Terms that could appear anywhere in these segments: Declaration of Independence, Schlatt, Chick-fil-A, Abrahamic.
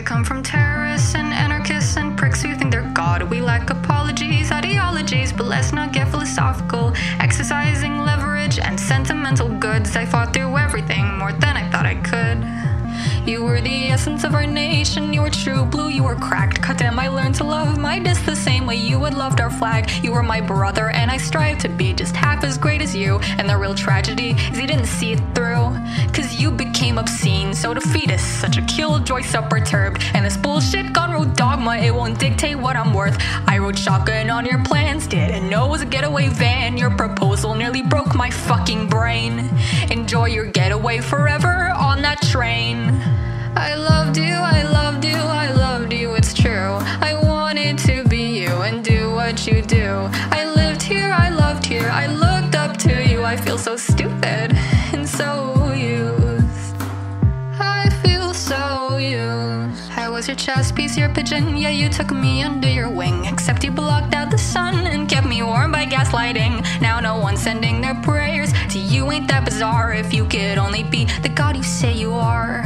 I come from terrorists and anarchists and pricks who think they're God. We lack apologies, ideologies, but let's not get philosophical. Exercising leverage and sentimental goods, I fought through everything more than I thought I could. You were the essence of our nation, you were true blue, you were cracked. Cut damn, I learned to love my disc the same way you had loved our flag. You were my brother, and I strive to be just half as great as you. And the real tragedy is you didn't see it through, cause you became obscene, so defeatist, such a killjoy, subperturbed. And this bullshit gone road dogma, it won't dictate what I'm worth. I rode shotgun on your plans, didn't know it was a getaway van. Your proposal nearly broke my fucking brain. Enjoy your getaway forever on that train. I loved you, I loved you, I loved you, it's true. I wanted to be you and do what you do. I lived here, I loved here, I looked up to you. I feel so stupid and so used. I feel so used. I was your chess piece, your pigeon, yeah, you took me under your wing. Except you blocked out the sun and kept me warm by gaslighting. Now no one's sending their prayers to you, ain't that bizarre? If you could only be the god you say you are.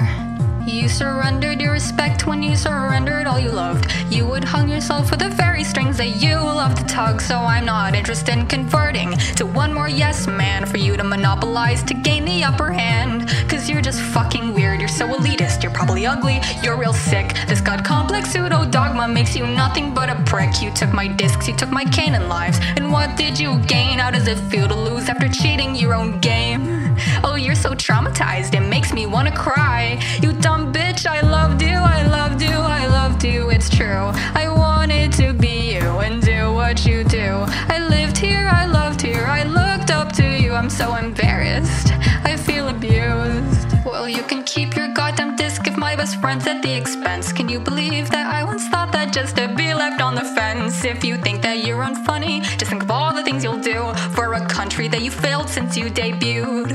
You surrendered your respect when you surrendered all you loved. You would hung yourself with the very strings that you love to tug. So I'm not interested in converting to one more yes man for you to monopolize to gain the upper hand. Cause you're just fucking weird, you're so elitist, you're probably ugly, you're real sick. This god complex pseudo dogma makes you nothing but a prick. You took my discs, you took my Canaan lives, and what did you gain? How does it feel to lose after cheating your own game? Oh, you're so traumatized, it makes me wanna cry. You dumb bitch, I loved you, I loved you, I loved you, it's true. I wanted to be you and do what you do. I lived here, I loved here, I looked up to you. I'm so embarrassed, I feel abused. Well, you can keep your goddamn disc if my best friend's at the expense. Can you believe that I once thought that just to be left on the fence? If you think that you're unfunny, just think of all the things you'll do for a country that you failed since you debuted.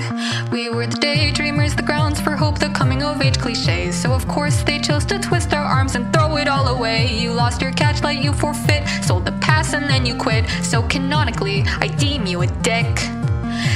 We were the daydreamers, the grounds for hope, the coming-of-age cliches. So of course they chose to twist our arms and throw it all away. You lost your catchlight, you forfeit, sold the pass and then you quit. So canonically, I deem you a dick.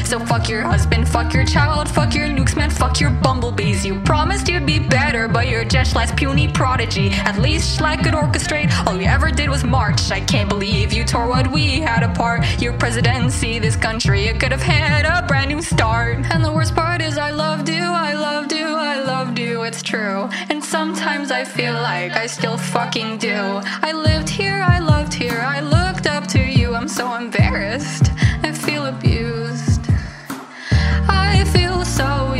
So fuck your husband, fuck your child, fuck your nukes, man, fuck your bumblebees. You promised you'd be better, but you're just Schlatt's puny prodigy. At least Schlatt could orchestrate, all you ever did was march. I can't believe you tore what we had apart. Your presidency, this country, it could have had a brand new start. And the worst part is I loved you, I loved you, I loved you, it's true. And sometimes I feel like I still fucking do. I lived here, I loved here, I looked up to you. I'm so embarrassed, I feel abused. I feel so